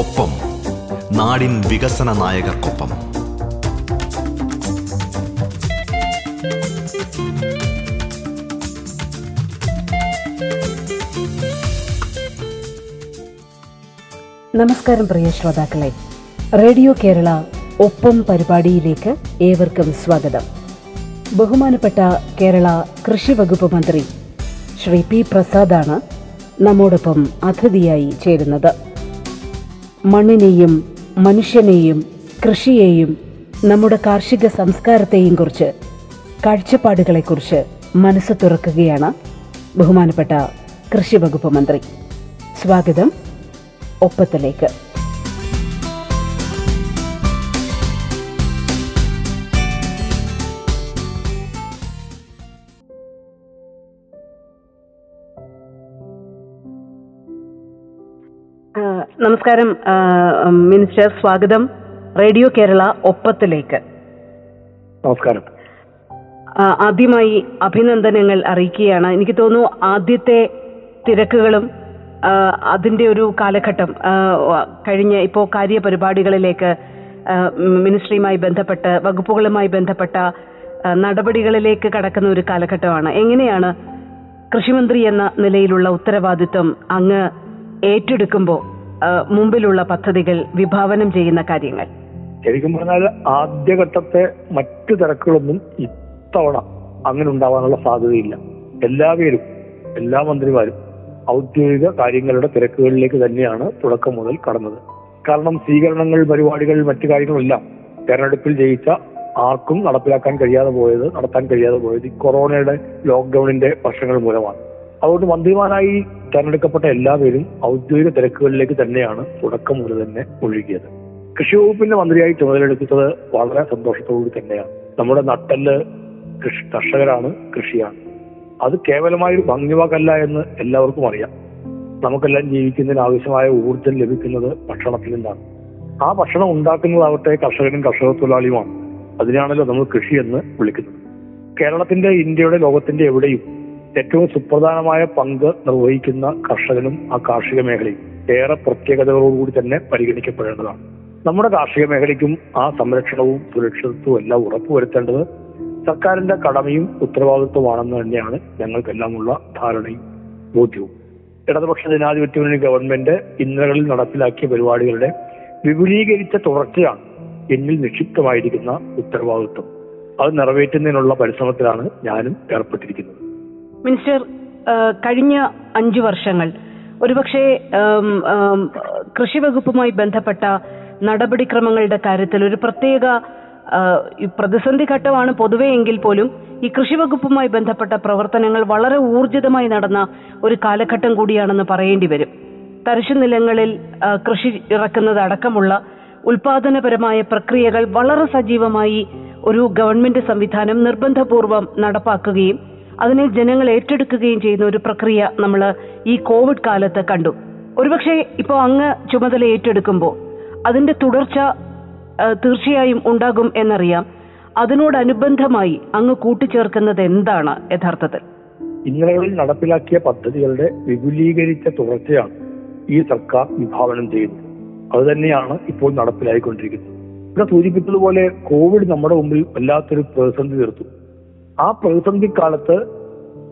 ഒപ്പം നാടിൻ വികസന നായകർക്കൊപ്പം. നമസ്കാരം പ്രിയ ശ്രോതാക്കളെ, റേഡിയോ കേരള ഒപ്പം പരിപാടിയിലേക്ക് ഏവർക്കും സ്വാഗതം. ബഹുമാനപ്പെട്ട കേരള കൃഷി വകുപ്പ് മന്ത്രി ശ്രീ പി പ്രസാദാണ് നമ്മോടൊപ്പം അതിഥിയായി ചേരുന്നത്. മണ്ണിനെയും മനുഷ്യനെയും കൃഷിയെയും നമ്മുടെ കാർഷിക സംസ്കാരത്തെയും കുറിച്ച്, കാഴ്ചപ്പാടുകളെക്കുറിച്ച് മനസ്സ് തുറക്കുകയാണ് ബഹുമാനപ്പെട്ട കൃഷി വകുപ്പ് മന്ത്രി. സ്വാഗതം. ഒപ്പത്തിലേക്ക്. നമസ്കാരം മിനിസ്റ്റർ, സ്വാഗതം റേഡിയോ കേരള ഒപ്പത്തിലേക്ക്. നമസ്കാരം. ആദ്യമായി അഭിനന്ദനങ്ങൾ അറിയിക്കുകയാണ്. എനിക്ക് തോന്നുന്നു ആദ്യത്തെ തിരക്കുകളും അതിന്റെ ഒരു കാലഘട്ടം കഴിഞ്ഞ് ഇപ്പോൾ കാര്യപരിപാടികളിലേക്ക്, മിനിസ്ട്രിയുമായി ബന്ധപ്പെട്ട് വകുപ്പുകളുമായി ബന്ധപ്പെട്ട നടപടികളിലേക്ക് കടക്കുന്ന ഒരു കാലഘട്ടമാണ്. എങ്ങനെയാണ് കൃഷിമന്ത്രി എന്ന നിലയിലുള്ള ഉത്തരവാദിത്വം അങ്ങ് ഏറ്റെടുക്കുമ്പോൾ മുമ്പിലുള്ള പദ്ധതികൾ, വിഭാവനം ചെയ്യുന്ന കാര്യങ്ങൾ? ശരിക്കും പറഞ്ഞാൽ ആദ്യഘട്ടത്തെ മറ്റു തിരക്കുകളൊന്നും ഇത്തവണ അങ്ങനെ ഉണ്ടാവാനുള്ള സാധ്യതയില്ല. എല്ലാവരും, എല്ലാ മന്ത്രിമാരും ഔദ്യോഗിക കാര്യങ്ങളുടെ തിരക്കുകളിലേക്ക് തന്നെയാണ് തുടക്കം മുതൽ കടന്നത്. കാരണം സ്വീകരണങ്ങൾ, പരിപാടികൾ, മറ്റു കാര്യങ്ങളെല്ലാം തെരഞ്ഞെടുപ്പിൽ ജയിച്ച ആർക്കും നടത്താൻ കഴിയാതെ പോയത് ഈ കൊറോണയുടെ ലോക്ക്ഡൌണിന്റെ വർഷങ്ങൾ മൂലമാണ്. അതുകൊണ്ട് മന്ത്രിമാരായി തെരഞ്ഞെടുക്കപ്പെട്ട എല്ലാവരും ഔദ്യോഗിക തിരക്കുകളിലേക്ക് തന്നെയാണ് തുടക്കം മുതൽ തന്നെ ഒഴുകിയത്. കൃഷി വകുപ്പിന്റെ മന്ത്രിയായി ചുമതലയെടുത്തത് വളരെ സന്തോഷത്തോടു തന്നെയാണ്. നമ്മുടെ നട്ടെല്ല് കർഷകരാണ്, കൃഷിയാണ്. അത് കേവലമായൊരു ഭംഗിവാക്കല്ല എന്ന് എല്ലാവർക്കും അറിയാം. നമുക്കെല്ലാം ജീവിക്കുന്നതിന് ആവശ്യമായ ഊർജ്ജം ലഭിക്കുന്നത് ഭക്ഷണത്തിൽ നിന്നാണ്. ആ ഭക്ഷണം ഉണ്ടാക്കുന്നതാവട്ടെ കർഷകനും കർഷക തൊഴിലാളിയുമാണ്. അതിനാണല്ലോ നമ്മൾ കൃഷി എന്ന് വിളിക്കുന്നത്. കേരളത്തിന്റെ, ഇന്ത്യയുടെ, ലോകത്തിന്റെ എവിടെയും ഏറ്റവും സുപ്രധാനമായ പങ്ക് നിർവഹിക്കുന്ന കർഷകനും ആ കാർഷിക മേഖലയും ഏറെ പ്രത്യേകതകളോടുകൂടി തന്നെ പരിഗണിക്കപ്പെടേണ്ടതാണ്. നമ്മുടെ കാർഷിക മേഖലയ്ക്കും ആ സംരക്ഷണവും സുരക്ഷിതത്വവും എല്ലാം ഉറപ്പുവരുത്തേണ്ടത് സർക്കാരിന്റെ കടമയും ഉത്തരവാദിത്വമാണെന്ന് തന്നെയാണ് ഞങ്ങൾക്കെല്ലാമുള്ള ധാരണയും ബോധ്യവും. ഇടതുപക്ഷ ജനാധിപത്യ മുന്നണി ഗവൺമെന്റ് ഇന്നലകളിൽ നടപ്പിലാക്കിയ പരിപാടികളുടെ വിപുലീകരിച്ച തുടർച്ചയാണ് എന്നിൽ നിക്ഷിപ്തമായിരിക്കുന്ന ഉത്തരവാദിത്വം. അത് നിറവേറ്റുന്നതിനുള്ള പരിശ്രമത്തിലാണ് ഞാനും ഏർപ്പെട്ടിരിക്കുന്നത്. മിനിസ്റ്റർ, കഴിഞ്ഞ 5 വർഷങ്ങൾ ഒരുപക്ഷെ കൃഷി വകുപ്പുമായി ബന്ധപ്പെട്ട നടപടിക്രമങ്ങളുടെ കാര്യത്തിൽ ഒരു പ്രത്യേക പ്രതിസന്ധി ഘട്ടമാണ് പൊതുവെ എങ്കിൽ പോലും ഈ കൃഷി വകുപ്പുമായി ബന്ധപ്പെട്ട പ്രവർത്തനങ്ങൾ വളരെ ഊർജിതമായി നടന്ന ഒരു കാലഘട്ടം കൂടിയാണെന്ന് പറയേണ്ടി വരും. തരിശു നിലങ്ങളിൽ കൃഷി ഇറക്കുന്നത് അടക്കമുള്ള ഉൽപാദനപരമായ പ്രക്രിയകൾ വളരെ സജീവമായി ഒരു ഗവൺമെന്റ് സംവിധാനം നിർബന്ധപൂർവം നടപ്പാക്കുകയും അതിനെ ജനങ്ങൾ ഏറ്റെടുക്കുകയും ചെയ്യുന്ന ഒരു പ്രക്രിയ നമ്മൾ ഈ കോവിഡ് കാലത്ത് കണ്ടു. ഒരുപക്ഷെ ഇപ്പോൾ അങ്ങ് ചുമതല ഏറ്റെടുക്കുമ്പോൾ അതിന്റെ തുടർച്ച തീർച്ചയായും ഉണ്ടാകും എന്നറിയാം. അതിനോടനുബന്ധമായി അങ്ങ് കൂട്ടിച്ചേർക്കുന്നത് എന്താണ്? യഥാർത്ഥത്തിൽ ഇന്നലകളിൽ നടപ്പിലാക്കിയ പദ്ധതികളുടെ വിപുലീകരിച്ച തുടർച്ചയാണ് ഈ സർക്കാർ വിഭാവനം ചെയ്യുന്നത്. അത് തന്നെയാണ് ഇപ്പോൾ നടപ്പിലായിക്കൊണ്ടിരിക്കുന്നത്. ഇവിടെ സൂചിപ്പിച്ചതുപോലെ കോവിഡ് നമ്മുടെ മുമ്പിൽ വല്ലാത്തൊരു പ്രതിസന്ധി തീർത്തു. ആ പ്രതിസന്ധി കാലത്ത്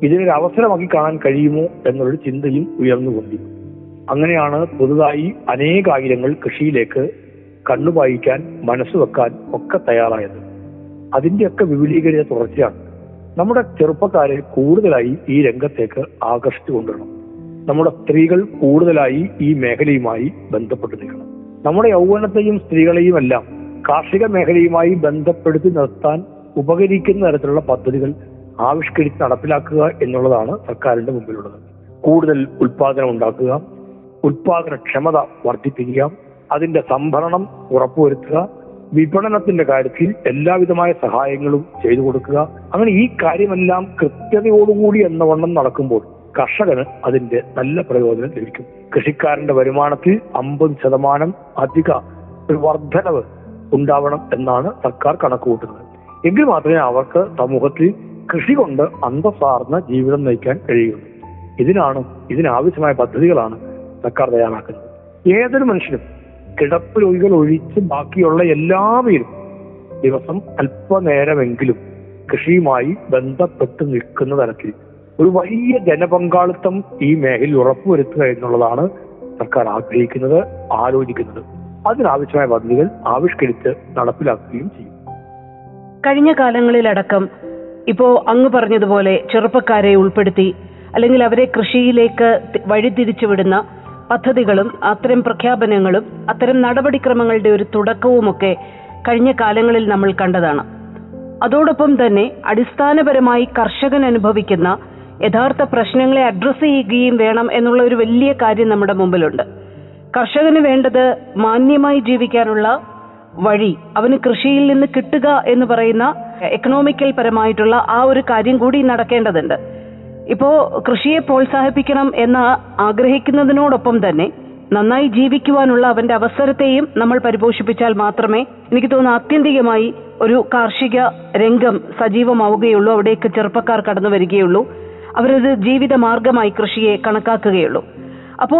ഇതിനൊരു അവസരമാക്കി കാണാൻ കഴിയുമോ എന്നൊരു ചിന്തയും ഉയർന്നുകൊണ്ടിരുന്നു. അങ്ങനെയാണ് പുതുതായി അനേകായിരങ്ങൾ കൃഷിയിലേക്ക് കണ്ണുപായിക്കാൻ, മനസ്സ് വെക്കാൻ ഒക്കെ തയ്യാറായത്. അതിന്റെയൊക്കെ വിപുലീകരിച്ച തുടർച്ചയാണ്. നമ്മുടെ ചെറുപ്പക്കാരെ കൂടുതലായി ഈ രംഗത്തേക്ക് ആകർഷിച്ചുകൊണ്ടിരണം. നമ്മുടെ സ്ത്രീകൾ കൂടുതലായി ഈ മേഖലയുമായി ബന്ധപ്പെട്ട് നിൽക്കണം. നമ്മുടെ യൗവനത്തെയും സ്ത്രീകളെയും എല്ലാം കാർഷിക മേഖലയുമായി ബന്ധപ്പെടുത്തി നിർത്താൻ ഉപകരിക്കുന്ന തരത്തിലുള്ള പദ്ധതികൾ ആവിഷ്കരിച്ച് നടപ്പിലാക്കുക എന്നുള്ളതാണ് സർക്കാരിന്റെ മുമ്പിലുള്ളത്. കൂടുതൽ ഉൽപാദനം ഉണ്ടാക്കുക, ഉൽപാദനക്ഷമത വർദ്ധിപ്പിക്കുക, അതിന്റെ സംഭരണം ഉറപ്പുവരുത്തുക, വിപണനത്തിന്റെ കാര്യത്തിൽ എല്ലാവിധമായ സഹായങ്ങളും ചെയ്തു കൊടുക്കുക. അങ്ങനെ ഈ കാര്യമെല്ലാം കൃത്യതയോടുകൂടി എന്നവണ്ണം നടക്കുമ്പോൾ കർഷകന് അതിന്റെ നല്ല പ്രയോജനം ലഭിക്കും. കൃഷിക്കാരന്റെ വരുമാനത്തിൽ 50% അധിക ഒരു വർധനവ് ഉണ്ടാവണം എന്നാണ് സർക്കാർ കണക്കുകൂട്ടുന്നത്. എങ്കിൽ മാത്രമേ അവർക്ക് സമൂഹത്തിൽ കൃഷി കൊണ്ട് അന്തസ്സാർന്ന ജീവിതം നയിക്കാൻ കഴിയുള്ളൂ. ഇതിനാവശ്യമായ പദ്ധതികളാണ് സർക്കാർ തയ്യാറാക്കുന്നത്. ഏതൊരു മനുഷ്യനും കിടപ്പ് രോഗികൾ ഒഴിച്ച് ബാക്കിയുള്ള എല്ലാവരും ദിവസം അല്പനേരമെങ്കിലും കൃഷിയുമായി ബന്ധപ്പെട്ട് നിൽക്കുന്ന തരത്തിൽ ഒരു വലിയ ജനപങ്കാളിത്തം ഈ മേഖലയിൽ ഉറപ്പുവരുത്തുക എന്നുള്ളതാണ് സർക്കാർ ആഗ്രഹിക്കുന്നത്, ആലോചിക്കുന്നത്. അതിനാവശ്യമായ പദ്ധതികൾ ആവിഷ്കരിച്ച് നടപ്പിലാക്കുകയും ചെയ്യും. കഴിഞ്ഞ കാലങ്ങളിലടക്കം ഇപ്പോ അങ്ങ് പറഞ്ഞതുപോലെ ചെറുപ്പക്കാരെ ഉൾപ്പെടുത്തി അല്ലെങ്കിൽ അവരെ കൃഷിയിലേക്ക് വഴിതിരിച്ചുവിടുന്ന പദ്ധതികളും അത്തരം പ്രഖ്യാപനങ്ങളും അത്തരം നടപടിക്രമങ്ങളുടെ ഒരു തുടക്കവുമൊക്കെ കഴിഞ്ഞ കാലങ്ങളിൽ നമ്മൾ കണ്ടതാണ്. അതോടൊപ്പം തന്നെ അടിസ്ഥാനപരമായി കർഷകൻ അനുഭവിക്കുന്ന യഥാർത്ഥ പ്രശ്നങ്ങളെ അഡ്രസ് ചെയ്യുകയും വേണം എന്നുള്ള ഒരു വലിയ കാര്യം നമ്മുടെ മുമ്പിലുണ്ട്. കർഷകന് വേണ്ടത് മാന്യമായി ജീവിക്കാനുള്ള വഴി, അവന് കൃഷിയിൽ നിന്ന് കിട്ടുക എന്ന് പറയുന്ന എക്കണോമിക്കൽ പരമായിട്ടുള്ള ആ ഒരു കാര്യം കൂടി നടക്കേണ്ടതുണ്ട്. ഇപ്പോ കൃഷിയെ പ്രോത്സാഹിപ്പിക്കണം എന്ന് ആഗ്രഹിക്കുന്നതിനോടൊപ്പം തന്നെ നന്നായി ജീവിക്കുവാനുള്ള അവന്റെ അവസരത്തെയും നമ്മൾ പരിപോഷിപ്പിച്ചാൽ മാത്രമേ, എനിക്ക് തോന്നുന്നു, ആത്യന്തികമായി ഒരു കാർഷിക രംഗം സജീവമാവുകയുള്ളൂ, അവിടേക്ക് ചെറുപ്പക്കാർ കടന്നു വരികയുള്ളൂ, അവരത് ജീവിത മാർഗമായി കൃഷിയെ കണക്കാക്കുകയുള്ളൂ. അപ്പോ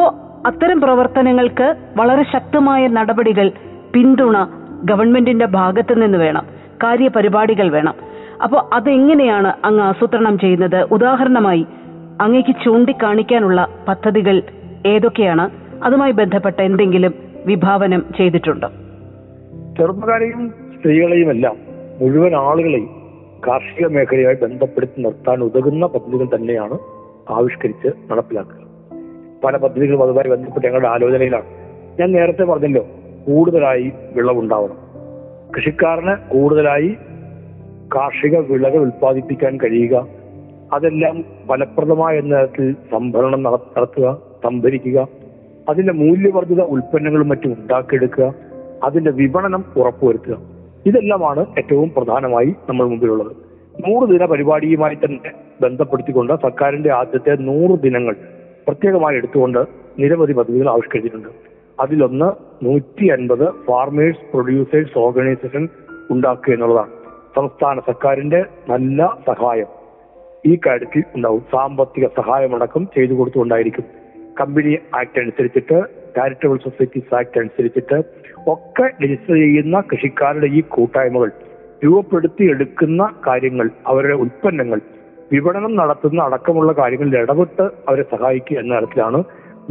അത്തരം പ്രവർത്തനങ്ങൾക്ക് വളരെ ശക്തമായ നടപടികൾ, പിന്തുണ ഗവൺമെന്റിന്റെ ഭാഗത്തു നിന്ന് വേണം, കാര്യപരിപാടികൾ വേണം. അപ്പോൾ അതെങ്ങനെയാണ് അങ്ങ് ആസൂത്രണം ചെയ്യുന്നത്? ഉദാഹരണമായി അങ്ങേക്ക് ചൂണ്ടിക്കാണിക്കാനുള്ള പദ്ധതികൾ ഏതൊക്കെയാണ്? അതുമായി ബന്ധപ്പെട്ട എന്തെങ്കിലും വിഭാവനം ചെയ്തിട്ടുണ്ട്? ചെറുപ്പക്കാരെയും സ്ത്രീകളെയും എല്ലാം, മുഴുവൻ ആളുകളെയും കാർഷിക മേഖലയുമായി ബന്ധപ്പെടുത്തി നിർത്താൻ ഉതകുന്ന പദ്ധതികൾ തന്നെയാണ് ആവിഷ്കരിച്ച് നടപ്പിലാക്കുക. പല പദ്ധതികളും അതുമായി ബന്ധപ്പെട്ട് ഞങ്ങളുടെ ആലോചനയിലാണ്. ഞാൻ നേരത്തെ പറഞ്ഞല്ലോ, കൂടുതലായി വിളവുണ്ടാവണം, കൃഷിക്കാരന് കൂടുതലായി കാർഷിക വിളകൾ ഉൽപ്പാദിപ്പിക്കാൻ കഴിയുക, അതെല്ലാം ഫലപ്രദമായ തരത്തിൽ സംഭരണം നടത്തുക, സംഭരിക്കുക, അതിന്റെ മൂല്യവർദ്ധിത ഉൽപ്പന്നങ്ങളും മറ്റും ഉണ്ടാക്കിയെടുക്കുക, അതിന്റെ വിപണനം ഉറപ്പുവരുത്തുക. ഇതെല്ലാമാണ് ഏറ്റവും പ്രധാനമായി നമ്മൾ മുമ്പിലുള്ളത്. 100 ദിന പരിപാടിയുമായി തന്നെ ബന്ധപ്പെടുത്തിക്കൊണ്ട് സർക്കാരിന്റെ ആദ്യത്തെ 100 ദിനങ്ങൾ പ്രത്യേകമായി എടുത്തുകൊണ്ട് നിരവധി പദ്ധതികൾ ആവിഷ്കരിച്ചിട്ടുണ്ട്. അതിലൊന്ന് 150 ഫാർമേഴ്സ് പ്രൊഡ്യൂസേഴ്സ് ഓർഗനൈസേഷൻ ഉണ്ടാക്കുക എന്നുള്ളതാണ്. സംസ്ഥാന സർക്കാരിന്റെ നല്ല സഹായം ഈ കാര്യത്തിൽ ഉണ്ടാവും. സാമ്പത്തിക സഹായമടക്കം ചെയ്തു കൊടുത്തുകൊണ്ടായിരിക്കും. കമ്പനി ആക്ട് അനുസരിച്ചിട്ട്, ചാരിറ്റബിൾ സൊസൈറ്റീസ് ആക്ട് അനുസരിച്ചിട്ട് ഒക്കെ രജിസ്റ്റർ ചെയ്യുന്ന കൃഷിക്കാരുടെ ഈ കൂട്ടായ്മകൾ രൂപപ്പെടുത്തി എടുക്കുന്ന കാര്യങ്ങൾ, അവരുടെ ഉൽപ്പന്നങ്ങൾ വിപണനം നടത്തുന്ന അടക്കമുള്ള കാര്യങ്ങളിൽ ഇടപെട്ട് അവരെ സഹായിക്കുക എന്ന തരത്തിലാണ്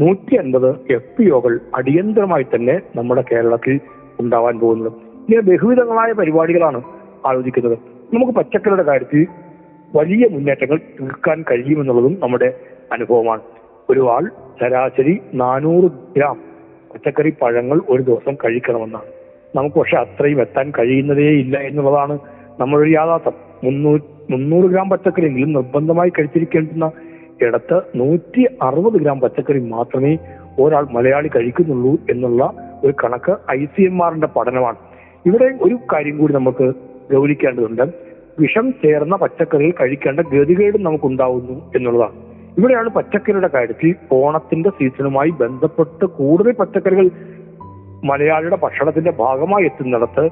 150 FPOകൾ അടിയന്തരമായി തന്നെ നമ്മുടെ കേരളത്തിൽ ഉണ്ടാവാൻ പോകുന്നത്. ഇങ്ങനെ ബഹുവിധങ്ങളായ പരിപാടികളാണ് ആലോചിക്കുന്നത്. നമുക്ക് പച്ചക്കറിയുടെ കാര്യത്തിൽ വലിയ മുന്നേറ്റങ്ങൾ തീർക്കാൻ കഴിയുമെന്നുള്ളതും നമ്മുടെ അനുഭവമാണ്. ഒരു ആൾ ശരാശരി 400 ഗ്രാം പച്ചക്കറി പഴങ്ങൾ ഒരു ദിവസം കഴിക്കണമെന്നാണ്. നമുക്ക് പക്ഷെ അത്രയും എത്താൻ കഴിയുന്നതേ ഇല്ല എന്നുള്ളതാണ് നമ്മളൊരു യാഥാർത്ഥ്യം. 300 ഗ്രാം പച്ചക്കറിയെങ്കിലും നിർബന്ധമായി കഴിച്ചിരിക്കേണ്ടുന്ന ഇടത്ത് 160 ഗ്രാം പച്ചക്കറി മാത്രമേ ഒരാൾ മലയാളി കഴിക്കുന്നുള്ളൂ എന്നുള്ള ഒരു കണക്ക് ICMRന്റെ പഠനമാണ്. ഇവിടെ ഒരു കാര്യം കൂടി നമുക്ക് ഗൗനിക്കേണ്ടതുണ്ട്. വിഷം ചേർന്ന പച്ചക്കറികൾ കഴിക്കേണ്ട ഗതികേടും നമുക്കുണ്ടാവുന്നു എന്നുള്ളതാണ്. ഇവിടെയാണ് പച്ചക്കറിയുടെ കാര്യത്തിൽ ഓണത്തിന്റെ സീസണുമായി ബന്ധപ്പെട്ട് കൂടുതൽ പച്ചക്കറികൾ മലയാളിയുടെ ഭക്ഷണത്തിന്റെ ഭാഗമായി എത്തുന്നിടത്ത്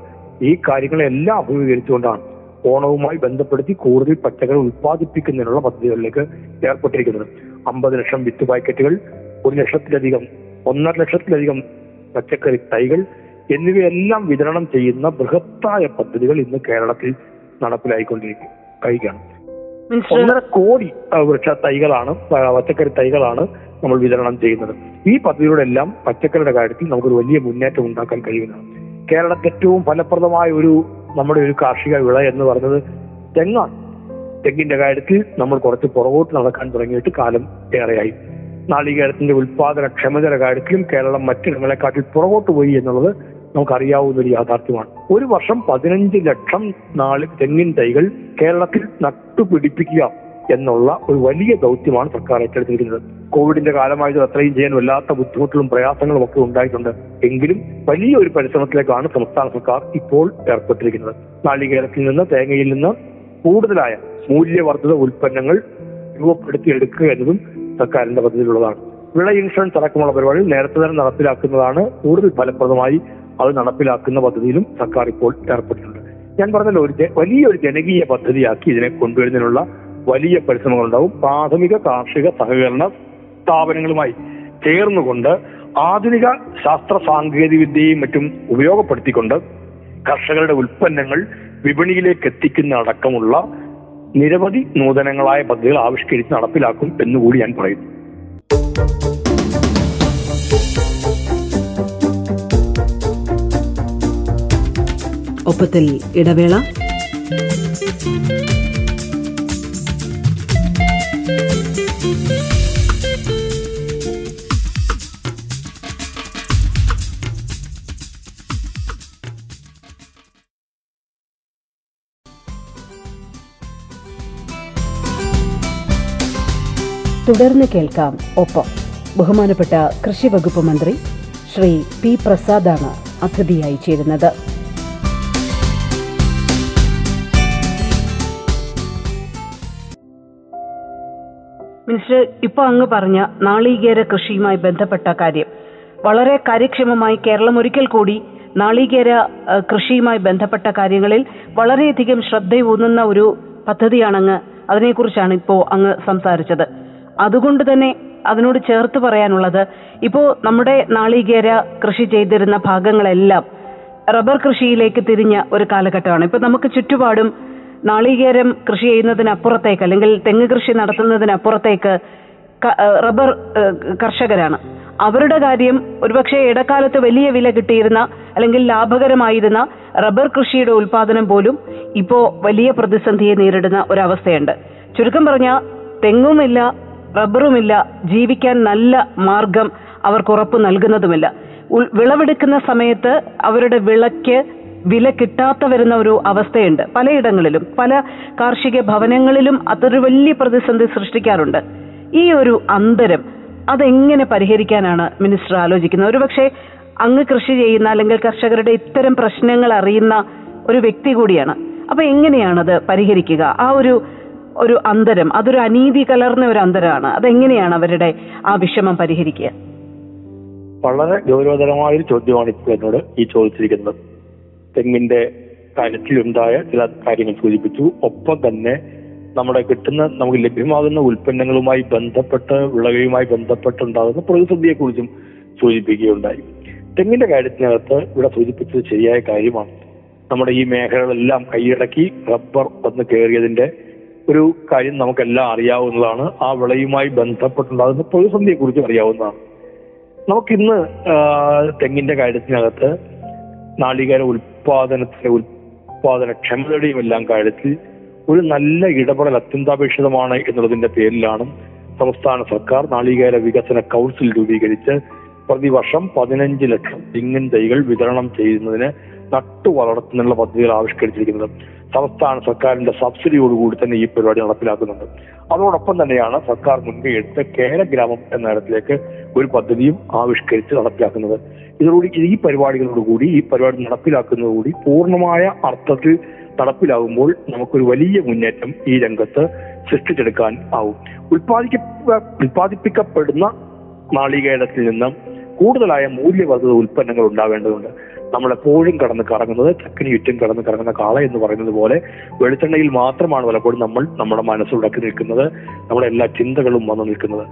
ഈ കാര്യങ്ങളെല്ലാം അഭിമുഖീകരിച്ചുകൊണ്ടാണ് ഓണവുമായി ബന്ധപ്പെടുത്തി കൂടുതൽ പച്ചക്കറി ഉൽപ്പാദിപ്പിക്കുന്നതിനുള്ള പദ്ധതികളിലേക്ക് ഏർപ്പെട്ടിരിക്കുന്നത്. 50 ലക്ഷം വിത്ത് പാക്കറ്റുകൾ, 1 ലക്ഷത്തിലധികം പച്ചക്കറി തൈകൾ എന്നിവയെല്ലാം വിതരണം ചെയ്യുന്ന ബൃഹത്തായ പദ്ധതികൾ ഇന്ന് കേരളത്തിൽ നടപ്പിലായിക്കൊണ്ടിരിക്കുകയാണ്. 1.5 കോടി വൃക്ഷ തൈകളാണ്, പച്ചക്കറി തൈകളാണ് നമ്മൾ വിതരണം ചെയ്യുന്നത്. ഈ പദ്ധതിയുടെ എല്ലാം പച്ചക്കറിയുടെ കാര്യത്തിൽ നമുക്കൊരു വലിയ മുന്നേറ്റം ഉണ്ടാക്കാൻ കഴിയുന്നതാണ്. കേരളത്തിൽ ഏറ്റവും ഫലപ്രദമായ ഒരു നമ്മുടെ ഒരു കാർഷിക വിള എന്ന് പറയുന്നത് തെങ്ങാണ്. തെങ്ങിന്റെ കാര്യത്തിൽ നമ്മൾ കുറച്ച് പുറകോട്ട് നടക്കാൻ തുടങ്ങിയിട്ട് കാലം ഏറെയായി. നാളികേരത്തിന്റെ ഉൽപാദനക്ഷമതയുടെ കാര്യത്തിലും കേരളം മറ്റിടങ്ങളെക്കാട്ടിൽ പുറകോട്ട് പോയി എന്നുള്ളത് നമുക്കറിയാവുന്ന ഒരു യാഥാർത്ഥ്യമാണ്. ഒരു വർഷം 15 ലക്ഷം തെങ്ങിൻ തൈകൾ കേരളത്തിൽ നട്ടുപിടിപ്പിക്കുക എന്നുള്ള ഒരു വലിയ ദൗത്യമാണ് സർക്കാർ ഏറ്റെടുത്തിരിക്കുന്നത്. കോവിഡിന്റെ കാലമായത് അത്രയും ചെയ്യാൻ വല്ലാത്ത ബുദ്ധിമുട്ടുകളും പ്രയാസങ്ങളും ഒക്കെ ഉണ്ടായിട്ടുണ്ട്. എങ്കിലും വലിയ ഒരു പരിശ്രമത്തിലേക്കാണ് സംസ്ഥാന സർക്കാർ ഇപ്പോൾ ഏർപ്പെട്ടിരിക്കുന്നത്. നാളികേരത്തിൽ നിന്ന്, തേങ്ങയിൽ നിന്ന് കൂടുതലായ മൂല്യവർദ്ധിത ഉൽപ്പന്നങ്ങൾ രൂപപ്പെടുത്തിയെടുക്കുക എന്നതും സർക്കാരിന്റെ പദ്ധതിയിലുള്ളതാണ്. വിള ഇൻഷുറൻസ് അടക്കമുള്ള പരിപാടികൾ നേരത്തെ തന്നെ നടപ്പിലാക്കുന്നതാണ്. കൂടുതൽ ഫലപ്രദമായി അത് നടപ്പിലാക്കുന്ന പദ്ധതിയിലും സർക്കാർ ഇപ്പോൾ ഏർപ്പെട്ടിട്ടുണ്ട്. ഞാൻ പറഞ്ഞല്ലോ, വലിയൊരു ജനകീയ പദ്ധതിയാക്കി ഇതിനെ കൊണ്ടുവരുന്നതിനുള്ള വലിയ പരിശ്രമങ്ങളുണ്ടാവും. പ്രാഥമിക കാർഷിക സഹകരണ സ്ഥാപനങ്ങളുമായി ചേർന്നുകൊണ്ട് ആധുനിക ശാസ്ത്ര സാങ്കേതിക വിദ്യയും മറ്റും ഉപയോഗപ്പെടുത്തിക്കൊണ്ട് കർഷകരുടെ ഉൽപ്പന്നങ്ങൾ വിപണിയിലേക്ക് എത്തിക്കുന്ന അടക്കമുള്ള നിരവധി നൂതനങ്ങളായ പദ്ധതികൾ ആവിഷ്കരിച്ച് നടപ്പിലാക്കും എന്നുകൂടി ഞാൻ പറയുന്നു. ഒപ്പത്തിൽ ഇടവേള. തുടർന്ന് കേൾക്കാം ഒപ്പം. ബഹുമാനപ്പെട്ട കൃഷി വകുപ്പ് മന്ത്രി ശ്രീ പി പ്രസാദാണ് അതിഥിയായി ചേരുന്നത്. മിനിസ്റ്റർ, ഇപ്പൊ അങ്ങ് പറഞ്ഞ നാളികേര കൃഷിയുമായി ബന്ധപ്പെട്ട കാര്യം വളരെ കാര്യക്ഷമമായി കേരളം ഒരിക്കൽ കൂടി നാളികേര കൃഷിയുമായി ബന്ധപ്പെട്ട കാര്യങ്ങളിൽ വളരെയധികം ശ്രദ്ധയൂന്നുന്ന ഒരു പദ്ധതിയാണങ്ങ്. അതിനെക്കുറിച്ചാണ് ഇപ്പോ അങ്ങ് സംസാരിച്ചത്. അതുകൊണ്ട് തന്നെ അതിനോട് ചേർത്ത് പറയാനുള്ളത്, ഇപ്പോൾ നമ്മുടെ നാളികേര കൃഷി ചെയ്തിരുന്ന ഭാഗങ്ങളെല്ലാം റബ്ബർ കൃഷിയിലേക്ക് തിരിഞ്ഞ ഒരു കാലഘട്ടമാണ്. ഇപ്പൊ നമുക്ക് ചുറ്റുപാടും നാളികേരം കൃഷി ചെയ്യുന്നതിനപ്പുറത്തേക്ക് അല്ലെങ്കിൽ തെങ്ങ് കൃഷി നടത്തുന്നതിനപ്പുറത്തേക്ക് റബ്ബർ കർഷകരാണ്. അവരുടെ കാര്യം ഒരുപക്ഷെ ഇടക്കാലത്ത് വലിയ വില കിട്ടിയിരുന്ന അല്ലെങ്കിൽ ലാഭകരമായിരുന്ന റബ്ബർ കൃഷിയുടെ ഉൽപാദനം പോലും ഇപ്പോൾ വലിയ പ്രതിസന്ധിയെ നേരിടുന്ന ഒരവസ്ഥയുണ്ട്. ചുരുക്കം പറഞ്ഞാൽ തെങ്ങുമില്ല, റബ്ബറുമില്ല, ജീവിക്കാൻ നല്ല മാർഗം അവർക്ക് ഉറപ്പ് നൽകുന്നതുമില്ല. വിളവെടുക്കുന്ന സമയത്ത് അവരുടെ വിളയ്ക്ക് വില കിട്ടാത്ത വരുന്ന ഒരു അവസ്ഥയുണ്ട്. പലയിടങ്ങളിലും പല കാർഷിക ഭവനങ്ങളിലും അതൊരു വലിയ പ്രതിസന്ധി സൃഷ്ടിക്കാറുണ്ട്. ഈ ഒരു അന്തരം അതെങ്ങനെ പരിഹരിക്കാനാണ് മിനിസ്റ്റർ ആലോചിക്കുന്നത്? ഒരുപക്ഷെ അങ്ങ് കൃഷി ചെയ്യുന്ന അല്ലെങ്കിൽ കർഷകരുടെ ഇത്തരം പ്രശ്നങ്ങൾ അറിയുന്ന ഒരു വ്യക്തി കൂടിയാണ്. അപ്പൊ എങ്ങനെയാണത് പരിഹരിക്കുക? ആ ഒരു അന്തരം, അതൊരു അനീതി കലർന്ന ഒരു അന്തരമാണ്. അതെങ്ങനെയാണ് അവരുടെ ആ വിഷമം പരിഹരിക്കുക? വളരെ ഗൗരവതരമായൊരു ചോദ്യമാണ് ഇപ്പോൾ എന്നോട് ഈ ചോദിച്ചിരിക്കുന്നത്. തെങ്ങിന്റെ കാര്യത്തിലുണ്ടായ ചില കാര്യങ്ങൾ സൂചിപ്പിച്ചു. ഒപ്പം തന്നെ നമ്മുടെ നമുക്ക് ലഭ്യമാകുന്ന ഉൽപ്പന്നങ്ങളുമായി ബന്ധപ്പെട്ട് വിളകയുമായി ബന്ധപ്പെട്ടുണ്ടാകുന്ന പ്രതിസന്ധിയെക്കുറിച്ചും സൂചിപ്പിക്കുകയുണ്ടായി. തെങ്ങിന്റെ കാര്യത്തിനകത്ത് ഇവിടെ സൂചിപ്പിച്ചത് ശരിയായ കാര്യമാണ്. നമ്മുടെ ഈ മേഖലകളെല്ലാം കൈയടക്കി റബ്ബർ വന്ന് കയറിയതിന്റെ ഒരു കാര്യം നമുക്കെല്ലാം അറിയാവുന്നതാണ്. ആ വിളയുമായി ബന്ധപ്പെട്ടുണ്ടാകുന്ന പ്രതിസന്ധിയെക്കുറിച്ച് അറിയാവുന്നതാണ്. നമുക്കിന്ന് തെങ്ങിന്റെ കാര്യത്തിനകത്ത് നാളികേര ഉൽപാദനക്ഷമതയുടെയും എല്ലാം കാര്യത്തിൽ ഒരു നല്ല ഇടപെടൽ അത്യന്താപേക്ഷിതമാണ് എന്നുള്ളതിന്റെ പേരിലാണ് സംസ്ഥാന സർക്കാർ നാളികേര വികസന കൗൺസിൽ രൂപീകരിച്ച് പ്രതിവർഷം 15 ലക്ഷം തെങ്ങിൻ തൈകൾ വിതരണം ചെയ്യുന്നതിന്, നട്ടു വളർത്തുന്നതിനുള്ള പദ്ധതികൾ ആവിഷ്കരിച്ചിരിക്കുന്നത്. സംസ്ഥാന സർക്കാരിന്റെ സബ്സിഡിയോടുകൂടി തന്നെ ഈ പരിപാടി നടപ്പിലാക്കുന്നുണ്ട്. അതോടൊപ്പം തന്നെയാണ് സർക്കാർ മുൻകൈ എടുത്ത് കേര ഗ്രാമം എന്ന തരത്തിലേക്ക് ഒരു പദ്ധതിയും ആവിഷ്കരിച്ച് നടപ്പിലാക്കുന്നത്. ഈ പരിപാടികളോടുകൂടി ഈ പരിപാടി നടപ്പിലാക്കുന്നതോടുകൂടി പൂർണ്ണമായ അർത്ഥത്തിൽ നടപ്പിലാകുമ്പോൾ നമുക്കൊരു വലിയ മുന്നേറ്റം ഈ രംഗത്ത് സൃഷ്ടിച്ചെടുക്കാൻ ആവും. ഉൽപ്പാദിപ്പിക്കപ്പെടുന്ന നാളികേരത്തിൽ നിന്ന് കൂടുതലായ മൂല്യവർദ്ധിത ഉൽപ്പന്നങ്ങൾ ഉണ്ടാവേണ്ടതുണ്ട്. നമ്മളെപ്പോഴും കടന്ന് കറങ്ങുന്നത്, ചക്കിന് ചുറ്റും കടന്ന് കറങ്ങുന്ന കാള എന്ന് പറയുന്നത് പോലെ വെളിച്ചെണ്ണയിൽ മാത്രമാണ് പലപ്പോഴും നമ്മുടെ മനസ്സുടക്കി നിൽക്കുന്നത്, നമ്മുടെ എല്ലാ ചിന്തകളും വന്നു നിൽക്കുന്നത്.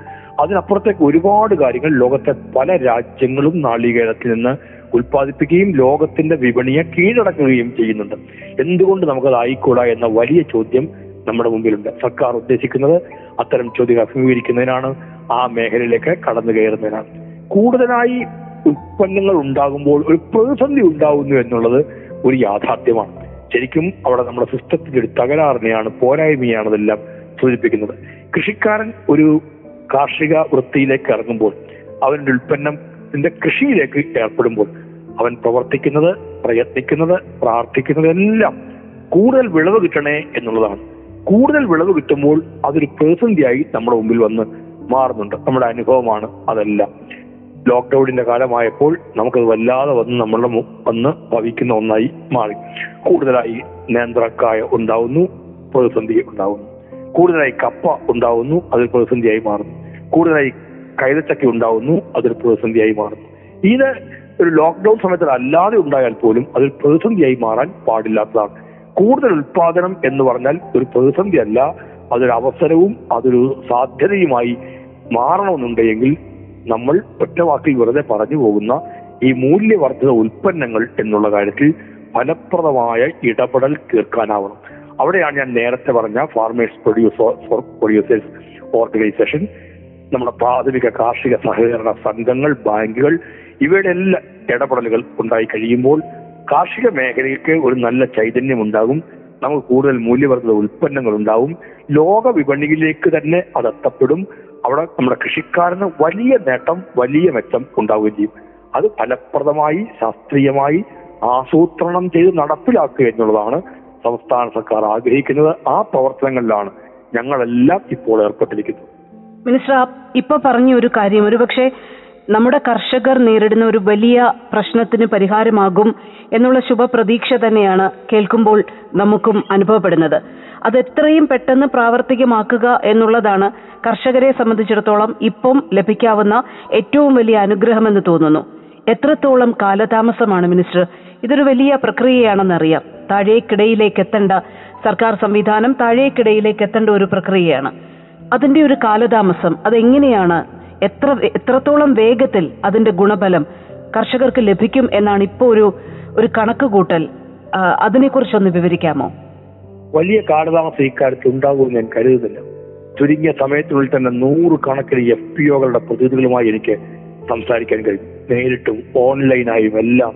അതിനപ്പുറത്തേക്ക് ഒരുപാട് കാര്യങ്ങൾ ലോകത്തെ പല രാജ്യങ്ങളും നാളികേരത്തിൽ നിന്ന് ഉൽപ്പാദിപ്പിക്കുകയും ലോകത്തിന്റെ വിപണിയെ കീഴടക്കുകയും ചെയ്യുന്നുണ്ട്. എന്തുകൊണ്ട് നമുക്കത് ആയിക്കൂടാ എന്ന വലിയ ചോദ്യം നമ്മുടെ മുമ്പിലുണ്ട്. സർക്കാർ ഉദ്ദേശിക്കുന്നത് അത്തരം ചോദ്യങ്ങൾ അഭിമുഖീകരിക്കുന്നതിനാണ്, ആ മേഖലയിലേക്ക് കടന്നു കയറുന്നതിനാണ്. കൂടുതലായി ഉൽപ്പന്നങ്ങൾ ഉണ്ടാകുമ്പോൾ ഒരു പ്രതിസന്ധി ഉണ്ടാകുന്നു എന്നുള്ളത് ഒരു യാഥാർത്ഥ്യമാണ്. ശരിക്കും അവിടെ നമ്മുടെ സിസ്റ്റത്തിന്റെ ഒരു തകരാറിനെയാണ്, പോരായ്മയാണ് അതെല്ലാം സൂചിപ്പിക്കുന്നത്. കൃഷിക്കാരൻ ഒരു കാർഷിക വൃത്തിയിലേക്ക് ഇറങ്ങുമ്പോൾ, അവൻ്റെ ഉൽപ്പന്നത്തിന്റെ കൃഷിയിലേക്ക് ഏർപ്പെടുമ്പോൾ, അവൻ പ്രവർത്തിക്കുന്നത്, പ്രയത്നിക്കുന്നത്, പ്രാർത്ഥിക്കുന്നത് എല്ലാം കൂടുതൽ വിളവ് കിട്ടണേ എന്നുള്ളതാണ്. കൂടുതൽ വിളവ് കിട്ടുമ്പോൾ അതൊരു പ്രതിസന്ധിയായി നമ്മുടെ മുമ്പിൽ വന്ന് മാറുന്നുണ്ട്. നമ്മുടെ അനുഭവമാണ് അതെല്ലാം. ലോക്ക്ഡൌണിന്റെ കാലമായപ്പോൾ നമുക്കത് വല്ലാതെ വന്ന് ഭവിക്കുന്ന ഒന്നായി മാറി. കൂടുതലായി നേന്ത്രക്കായ ഉണ്ടാവുന്നു, പ്രതിസന്ധി ഉണ്ടാവുന്നു. കൂടുതലായി കപ്പ ഉണ്ടാവുന്നു, അതൊരു പ്രതിസന്ധിയായി മാറുന്നു. കൂടുതലായി കൈതച്ചക്ക ഉണ്ടാവുന്നു, അതൊരു പ്രതിസന്ധിയായി മാറുന്നു. ഇത് ഒരു ലോക്ക്ഡൌൺ സമയത്ത് അല്ലാതെ ഉണ്ടായാൽ പോലും അതൊരു പ്രതിസന്ധിയായി മാറാൻ പാടില്ലാത്തതാണ്. കൂടുതൽ ഉൽപാദനം എന്ന് പറഞ്ഞാൽ ഒരു പ്രതിസന്ധി അല്ല, അതൊരു അവസരവും അതൊരു സാധ്യതയുമായി മാറണമെന്നുണ്ടെങ്കിൽ നമ്മൾ ഒറ്റവാക്കിൽ വെറുതെ പറഞ്ഞു പോകുന്ന ഈ മൂല്യവർദ്ധിത ഉൽപ്പന്നങ്ങൾ എന്നുള്ള കാര്യത്തിൽ ഫലപ്രദമായ ഇടപെടൽ തീർക്കാനാവണം. അവിടെയാണ് ഞാൻ നേരത്തെ പറഞ്ഞ ഫാർമേഴ്സ് പ്രൊഡ്യൂസേഴ്സ് ഓർഗനൈസേഷൻ, നമ്മുടെ പ്രാഥമിക കാർഷിക സഹകരണ സംഘങ്ങൾ, ബാങ്കുകൾ, ഇവയുടെ എല്ലാ ഇടപെടലുകൾ ഉണ്ടായി കഴിയുമ്പോൾ കാർഷിക മേഖലയ്ക്ക് ഒരു നല്ല ചൈതന്യം ഉണ്ടാകും. നമുക്ക് കൂടുതൽ മൂല്യവർദ്ധിത ഉൽപ്പന്നങ്ങൾ ഉണ്ടാവും. ലോക വിപണിയിലേക്ക് തന്നെ അത് എത്തപ്പെടും. അവിടെ നമ്മുടെ കൃഷിക്കാരന് വലിയ നേട്ടം, വലിയ മെച്ചം ഉണ്ടാവുകയും ചെയ്യും. അത് ഫലപ്രദമായി ശാസ്ത്രീയമായി ആസൂത്രണം ചെയ്ത് നടപ്പിലാക്കുക എന്നുള്ളതാണ് സംസ്ഥാന സർക്കാർ ആഗ്രഹിക്കുന്നത്. ആ പ്രവർത്തനങ്ങളിലാണ് ഞങ്ങളെല്ലാം ഇപ്പോൾ ഏർപ്പെട്ടിരിക്കുന്നത്. മിനിസ്റ്റർ, ഇപ്പൊ പറഞ്ഞ ഒരു കാര്യം ഒരുപക്ഷെ നമ്മുടെ കർഷകർ നേരിടുന്ന ഒരു വലിയ പ്രശ്നത്തിന് പരിഹാരമാകും എന്നുള്ള ശുഭപ്രതീക്ഷ തന്നെയാണ് കേൾക്കുമ്പോൾ നമുക്കും അനുഭവപ്പെടുന്നത്. അത് എത്രയും പെട്ടെന്ന് പ്രാവർത്തികമാക്കുക എന്നുള്ളതാണ് കർഷകരെ സംബന്ധിച്ചിടത്തോളം ഇപ്പം ലഭിക്കാവുന്ന ഏറ്റവും വലിയ അനുഗ്രഹമെന്ന് തോന്നുന്നു. എത്രത്തോളം കാലതാമസമാണ് മിനിസ്റ്റർ? ഇതൊരു വലിയ പ്രക്രിയയാണെന്നറിയാം. താഴേക്കിടയിലേക്ക് എത്തേണ്ട സർക്കാർ സംവിധാനം താഴേക്കിടയിലേക്ക് എത്തേണ്ട ഒരു പ്രക്രിയയാണ്. അതിന്റെ ഒരു കാലതാമസം അതെങ്ങനെയാണ്, എത്രത്തോളം വേഗത്തിൽ അതിന്റെ ഗുണഫലം കർഷകർക്ക് ലഭിക്കും എന്നാണ് ഇപ്പോൾ ഒരു കണക്കുകൂട്ടൽ, അതിനെക്കുറിച്ചൊന്ന് വിവരിക്കാമോ? വലിയ കാലതാമസം ഇക്കാര്യത്തിൽ ഉണ്ടാകുമെന്ന് ഞാൻ കരുതുന്നില്ല. ചുരുങ്ങിയ സമയത്തിനുള്ളിൽ തന്നെ 100 കണക്കിന് FPOകളുടെ പ്രതിനിധികളുമായി എനിക്ക് സംസാരിക്കാൻ കഴിഞ്ഞു. നേരിട്ടും ഓൺലൈനായും എല്ലാം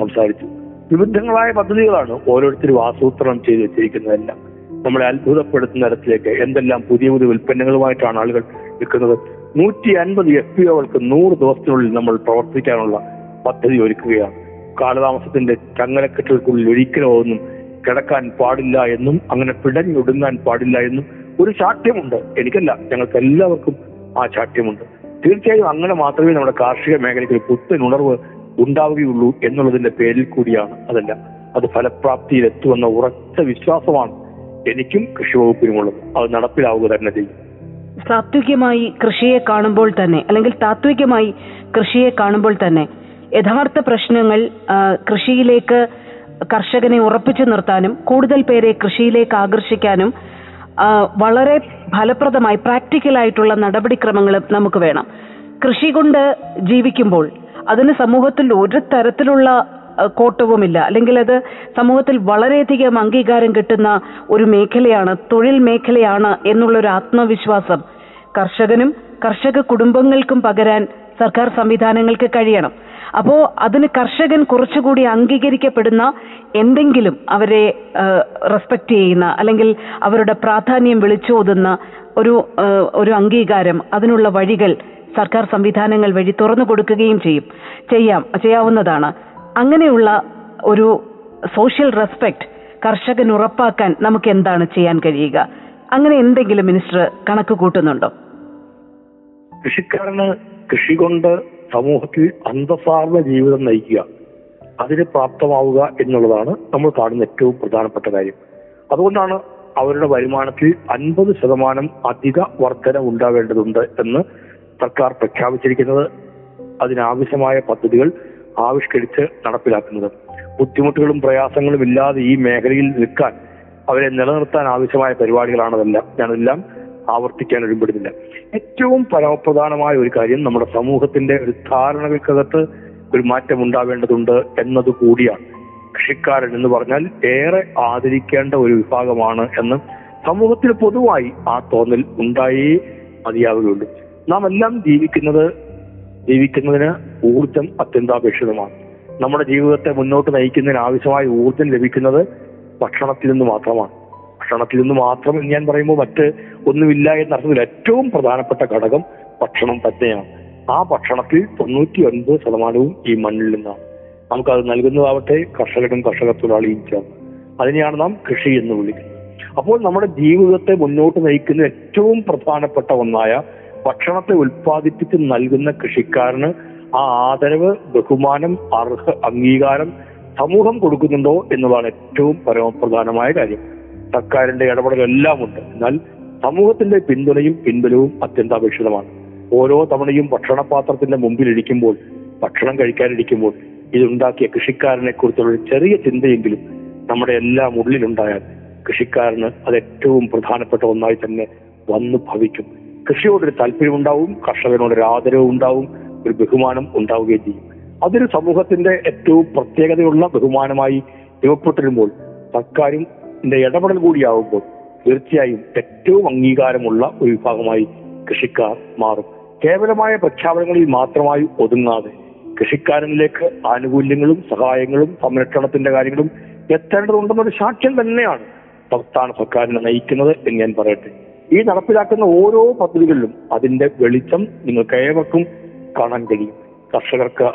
സംസാരിച്ചു. വിവിധങ്ങളായ പദ്ധതികളാണ് ഓരോരുത്തരും ആസൂത്രണം ചെയ്ത് വെച്ചിരിക്കുന്നതെല്ലാം. നമ്മളെ അത്ഭുതപ്പെടുത്തുന്ന തരത്തിലേക്ക് എന്തെല്ലാം പുതിയ പുതിയ ഉൽപ്പന്നങ്ങളുമായിട്ടാണ് ആളുകൾ നിൽക്കുന്നത്. 150 FPOകൾക്ക് 100 ദിവസത്തിനുള്ളിൽ നമ്മൾ പ്രവർത്തിക്കാനുള്ള പദ്ധതി ഒരുക്കുകയാണ്. കാലതാമസത്തിന്റെ ചങ്ങലക്കെട്ടുകൾക്കുള്ളിൽ ഒരിക്കലും ഒന്നും കിടക്കാൻ പാടില്ല എന്നും അങ്ങനെ പിടഞ്ഞൊടുങ്ങാൻ പാടില്ല എന്നും ഒരു ശാഠ്യമുണ്ട്. എനിക്കല്ല, ഞങ്ങൾക്ക് എല്ലാവർക്കും ആ ശാഠ്യമുണ്ട്. തീർച്ചയായും അങ്ങനെ മാത്രമേ നമ്മുടെ കാർഷിക മേഖലയ്ക്ക് ഒരു പുത്തൻ ഉണർവ് ഉണ്ടാവുകയുള്ളൂ എന്നുള്ളതിന്റെ പേരിൽ കൂടിയാണ് അതല്ല. അത് ഫലപ്രാപ്തിയിലെത്തുമെന്ന ഉറച്ച വിശ്വാസമാണ് എനിക്കും കൃഷി വകുപ്പിനുമുള്ളത്. അത് നടപ്പിലാവുക തന്നെ ചെയ്യും. സാത്വികമായി കൃഷിയെ കാണുമ്പോൾ തന്നെ, അല്ലെങ്കിൽ താത്വികമായി കൃഷിയെ കാണുമ്പോൾ തന്നെ, യഥാർത്ഥ പ്രശ്നങ്ങൾ കൃഷിയിലേക്ക് കർഷകനെ ഉറപ്പിച്ചു നിർത്താനും കൂടുതൽ പേരെ കൃഷിയിലേക്ക് ആകർഷിക്കാനും വളരെ ഫലപ്രദമായി പ്രാക്ടിക്കലായിട്ടുള്ള നടപടിക്രമങ്ങളും നമുക്ക് വേണം. കൃഷി കൊണ്ട് ജീവിക്കുമ്പോൾ അതിന് സമൂഹത്തിൽ ഒരു തരത്തിലുള്ള കോട്ടവുമില്ല, അല്ലെങ്കിൽ അത് സമൂഹത്തിൽ വളരെയധികം അംഗീകാരം കിട്ടുന്ന ഒരു മേഖലയാണ്, തൊഴിൽ മേഖലയാണ് എന്നുള്ളൊരു ആത്മവിശ്വാസം കർഷകനും കർഷക കുടുംബങ്ങൾക്കും പകരാൻ സർക്കാർ സംവിധാനങ്ങൾക്ക് കഴിയണം. അപ്പോൾ അതിന് കർഷകൻ കുറച്ചുകൂടി അംഗീകരിക്കപ്പെടുന്ന എന്തെങ്കിലും, അവരെ റെസ്പെക്റ്റ് ചെയ്യുന്ന, അല്ലെങ്കിൽ അവരുടെ പ്രാധാന്യം വിളിച്ചോതുന്ന ഒരു അംഗീകാരം, അതിനുള്ള വഴികൾ സർക്കാർ സംവിധാനങ്ങൾ വഴി തുറന്നു കൊടുക്കുകയും ചെയ്യാവുന്നതാണ്. അങ്ങനെയുള്ള ഒരു സോഷ്യൽ റെസ്പെക്ട് കർഷകൻ ഉറപ്പാക്കാൻ നമുക്ക് എന്താണ് ചെയ്യാൻ കഴിയുക? അങ്ങനെ എന്തെങ്കിലും മിനിസ്റ്റർ കണക്ക് കൂട്ടുന്നുണ്ടോ? കൃഷിക്കാരന് കൃഷി കൊണ്ട് സമൂഹത്തിൽ അന്തസ്സാർന്ന ജീവിതം നയിക്കുക, അതിന് പ്രാപ്തമാവുക എന്നുള്ളതാണ് നമ്മൾ കാണുന്ന ഏറ്റവും പ്രധാനപ്പെട്ട കാര്യം. അതുകൊണ്ടാണ് അവരുടെ വരുമാനത്തിൽ 50% അധിക വർധന ഉണ്ടാവേണ്ടതുണ്ട് എന്ന് സർക്കാർ പ്രഖ്യാപിച്ചിരിക്കുന്നത്. അതിനാവശ്യമായ പദ്ധതികൾ ആവിഷ്കരിച്ച് നടപ്പിലാക്കുന്നത്. ബുദ്ധിമുട്ടുകളും പ്രയാസങ്ങളും ഇല്ലാതെ ഈ മേഖലയിൽ നിൽക്കാൻ, അവരെ നിലനിർത്താൻ ആവശ്യമായ പരിപാടികളാണതെല്ലാം. ഞാനെല്ലാം ആവർത്തിക്കാൻ ഒരുമ്പെടുന്നില്ല. ഏറ്റവും പരമപ്രധാനമായ ഒരു കാര്യം നമ്മുടെ സമൂഹത്തിന്റെ ഒരു ധാരണകൾക്കകത്ത് ഒരു മാറ്റം ഉണ്ടാവേണ്ടതുണ്ട് എന്നത് കൂടിയാണ്. കൃഷിക്കാരൻ എന്ന് പറഞ്ഞാൽ ഏറെ ആദരിക്കേണ്ട ഒരു വിഭാഗമാണ് എന്ന് സമൂഹത്തിൽ പൊതുവായി ആ തോന്നൽ ഉണ്ടായേ മതിയാവുകയുള്ളൂ. നാം എല്ലാം ജീവിക്കുന്നതിന് ഊർജം അത്യന്താപേക്ഷിതമാണ്. നമ്മുടെ ജീവിതത്തെ മുന്നോട്ട് നയിക്കുന്നതിന് ആവശ്യമായ ഊർജം ലഭിക്കുന്നത് ഭക്ഷണത്തിൽ നിന്ന് മാത്രമാണ്. ഭക്ഷണത്തിൽ നിന്ന് മാത്രം എന്ന് ഞാൻ പറയുമ്പോൾ മറ്റ് ഒന്നുമില്ല എന്നർത്ഥത്തിൽ ഏറ്റവും പ്രധാനപ്പെട്ട ഘടകം ഭക്ഷണം തന്നെയാണ്. ആ ഭക്ഷണത്തിൽ 99% ഈ മണ്ണിൽ നിന്നാണ്. നമുക്കത് നൽകുന്നതാവട്ടെ കർഷകനും കർഷക തൊഴിലാളിയും ചേർന്ന്. അതിനെയാണ് നാം കൃഷി എന്ന് വിളിക്കുന്നത്. അപ്പോൾ നമ്മുടെ ജീവിതത്തെ മുന്നോട്ട് നയിക്കുന്ന ഏറ്റവും പ്രധാനപ്പെട്ട ഒന്നായ ഭക്ഷണത്തെ ഉൽപ്പാദിപ്പിച്ച് നൽകുന്ന കൃഷിക്കാരന് ആ ആദരവ്, ബഹുമാനം, അംഗീകാരം സമൂഹം കൊടുക്കുന്നുണ്ടോ എന്നതാണ് ഏറ്റവും പരമപ്രധാനമായ കാര്യം. സർക്കാരിന്റെ ഇടപെടലെല്ലാം ഉണ്ട്, എന്നാൽ സമൂഹത്തിന്റെ പിന്തുണയും പിൻബലവും അത്യന്താപേക്ഷിതമാണ്. ഓരോ തവണയും ഭക്ഷണപാത്രത്തിന്റെ മുമ്പിലിരിക്കുമ്പോൾ, ഭക്ഷണം കഴിക്കാനിരിക്കുമ്പോൾ ഇതുണ്ടാക്കിയ കൃഷിക്കാരനെ കുറിച്ചുള്ള ഒരു ചെറിയ ചിന്തയെങ്കിലും നമ്മുടെ എല്ലാം ഉള്ളിലുണ്ടായാൽ കൃഷിക്കാരന് അത് ഏറ്റവും പ്രധാനപ്പെട്ട ഒന്നായി തന്നെ വന്നു ഭവിക്കും. കൃഷിയോടൊരു താല്പര്യമുണ്ടാവും, കർഷകനോടൊരു ആദരവ് ഉണ്ടാവും, ഒരു ബഹുമാനം ഉണ്ടാവുകയും ചെയ്യും. അതൊരു സമൂഹത്തിന്റെ ഏറ്റവും പ്രത്യേകതയുള്ള ബഹുമാനമായി രൂപപ്പെട്ടിരുമ്പോൾ സർക്കാരും ഇടപെടൽ കൂടിയാവുമ്പോൾ തീർച്ചയായും ഏറ്റവും അംഗീകാരമുള്ള ഒരു വിഭാഗമായി കൃഷിക്കാർ മാറും. കേവലമായ പ്രഖ്യാപനങ്ങളിൽ മാത്രമായി ഒതുങ്ങാതെ കൃഷിക്കാരനിലേക്ക് ആനുകൂല്യങ്ങളും സഹായങ്ങളും സംരക്ഷണത്തിന്റെ കാര്യങ്ങളും എത്തേണ്ടതുണ്ടെന്നൊരു സാക്ഷ്യം തന്നെയാണ് സംസ്ഥാന സർക്കാരിനെ നയിക്കുന്നത് എന്ന് ഞാൻ പറയട്ടെ. ഈ നടപ്പിലാക്കുന്ന ഓരോ പദ്ധതികളിലും അതിന്റെ വെളിച്ചം നിങ്ങൾക്ക് ഏവർക്കും കാണാൻ കഴിയും. കർഷകർക്ക്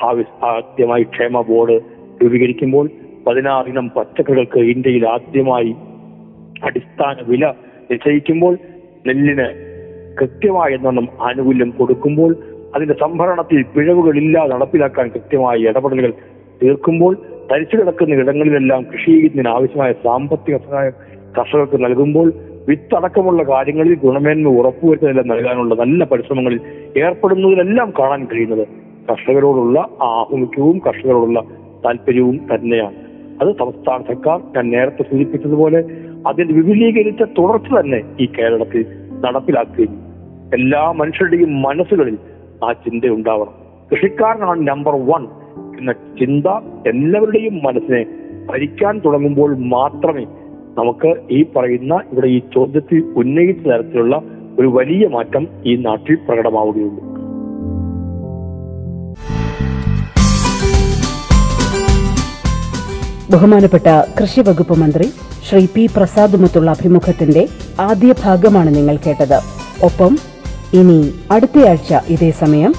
ആദ്യമായി ക്ഷേമ ബോർഡ് രൂപീകരിക്കുമ്പോൾ 16 ഇനം പച്ചക്കറികൾക്ക് ഇന്ത്യയിൽ ആദ്യമായി അടിസ്ഥാന വില നിശ്ചയിക്കുമ്പോൾ, നെല്ലിന് കൃത്യമായ എണ്ണം ആനുകൂല്യം കൊടുക്കുമ്പോൾ, അതിന്റെ സംഭരണത്തിൽ പിഴവുകളില്ലാതെ നടപ്പിലാക്കാൻ കൃത്യമായ ഇടപെടലുകൾ തീർക്കുമ്പോൾ, തരിച്ചു കിടക്കുന്ന ഇടങ്ങളിലെല്ലാം കൃഷി ചെയ്യുന്നതിന് ആവശ്യമായ സാമ്പത്തിക സഹായം കർഷകർക്ക് നൽകുമ്പോൾ, വിത്തടക്കമുള്ള കാര്യങ്ങളിൽ ഗുണമേന്മ ഉറപ്പുവരുത്തുന്നതെല്ലാം നൽകാനുള്ള നല്ല പരിശ്രമങ്ങളിൽ ഏർപ്പെടുന്നതിലെല്ലാം കാണാൻ കഴിയുന്നത് കർഷകരോടുള്ള ആഭിമുഖ്യവും കർഷകരോടുള്ള താല്പര്യവും തന്നെയാണ്. അത് സംസ്ഥാന സർക്കാർ ഞാൻ നേരത്തെ സൂചിപ്പിച്ചതുപോലെ അതിൽ വിപുലീകരിച്ച തുടർച്ച തന്നെ ഈ കേരളത്തിൽ നടപ്പിലാക്കുകയും എല്ലാ മനുഷ്യരുടെയും മനസ്സുകളിൽ ആ ചിന്ത ഉണ്ടാവണം. കൃഷിക്കാരനാണ് നമ്പർ 1 എന്ന ചിന്ത എല്ലാവരുടെയും മനസ്സിനെ ഭരിക്കാൻ തുടങ്ങുമ്പോൾ മാത്രമേ നമുക്ക് ഈ പറയുന്ന ഇവിടെ ഈ ചോദ്യത്തിൽ ഉന്നയിച്ച തരത്തിലുള്ള ഒരു വലിയ മാറ്റം ഈ നാട്ടിൽ പ്രകടമാവുകയുള്ളൂ. ബഹുമാനപ്പെട്ട കൃഷി വകുപ്പ് മന്ത്രി ശ്രീ പി പ്രസാദുമൊത്തുള്ള അഭിമുഖത്തിന്റെ ആദ്യ ഭാഗമാണ് നിങ്ങൾ കേട്ടത്. ഒപ്പം ഇനി അടുത്തയാഴ്ച ഇതേ സമയം.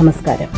നമസ്കാരം.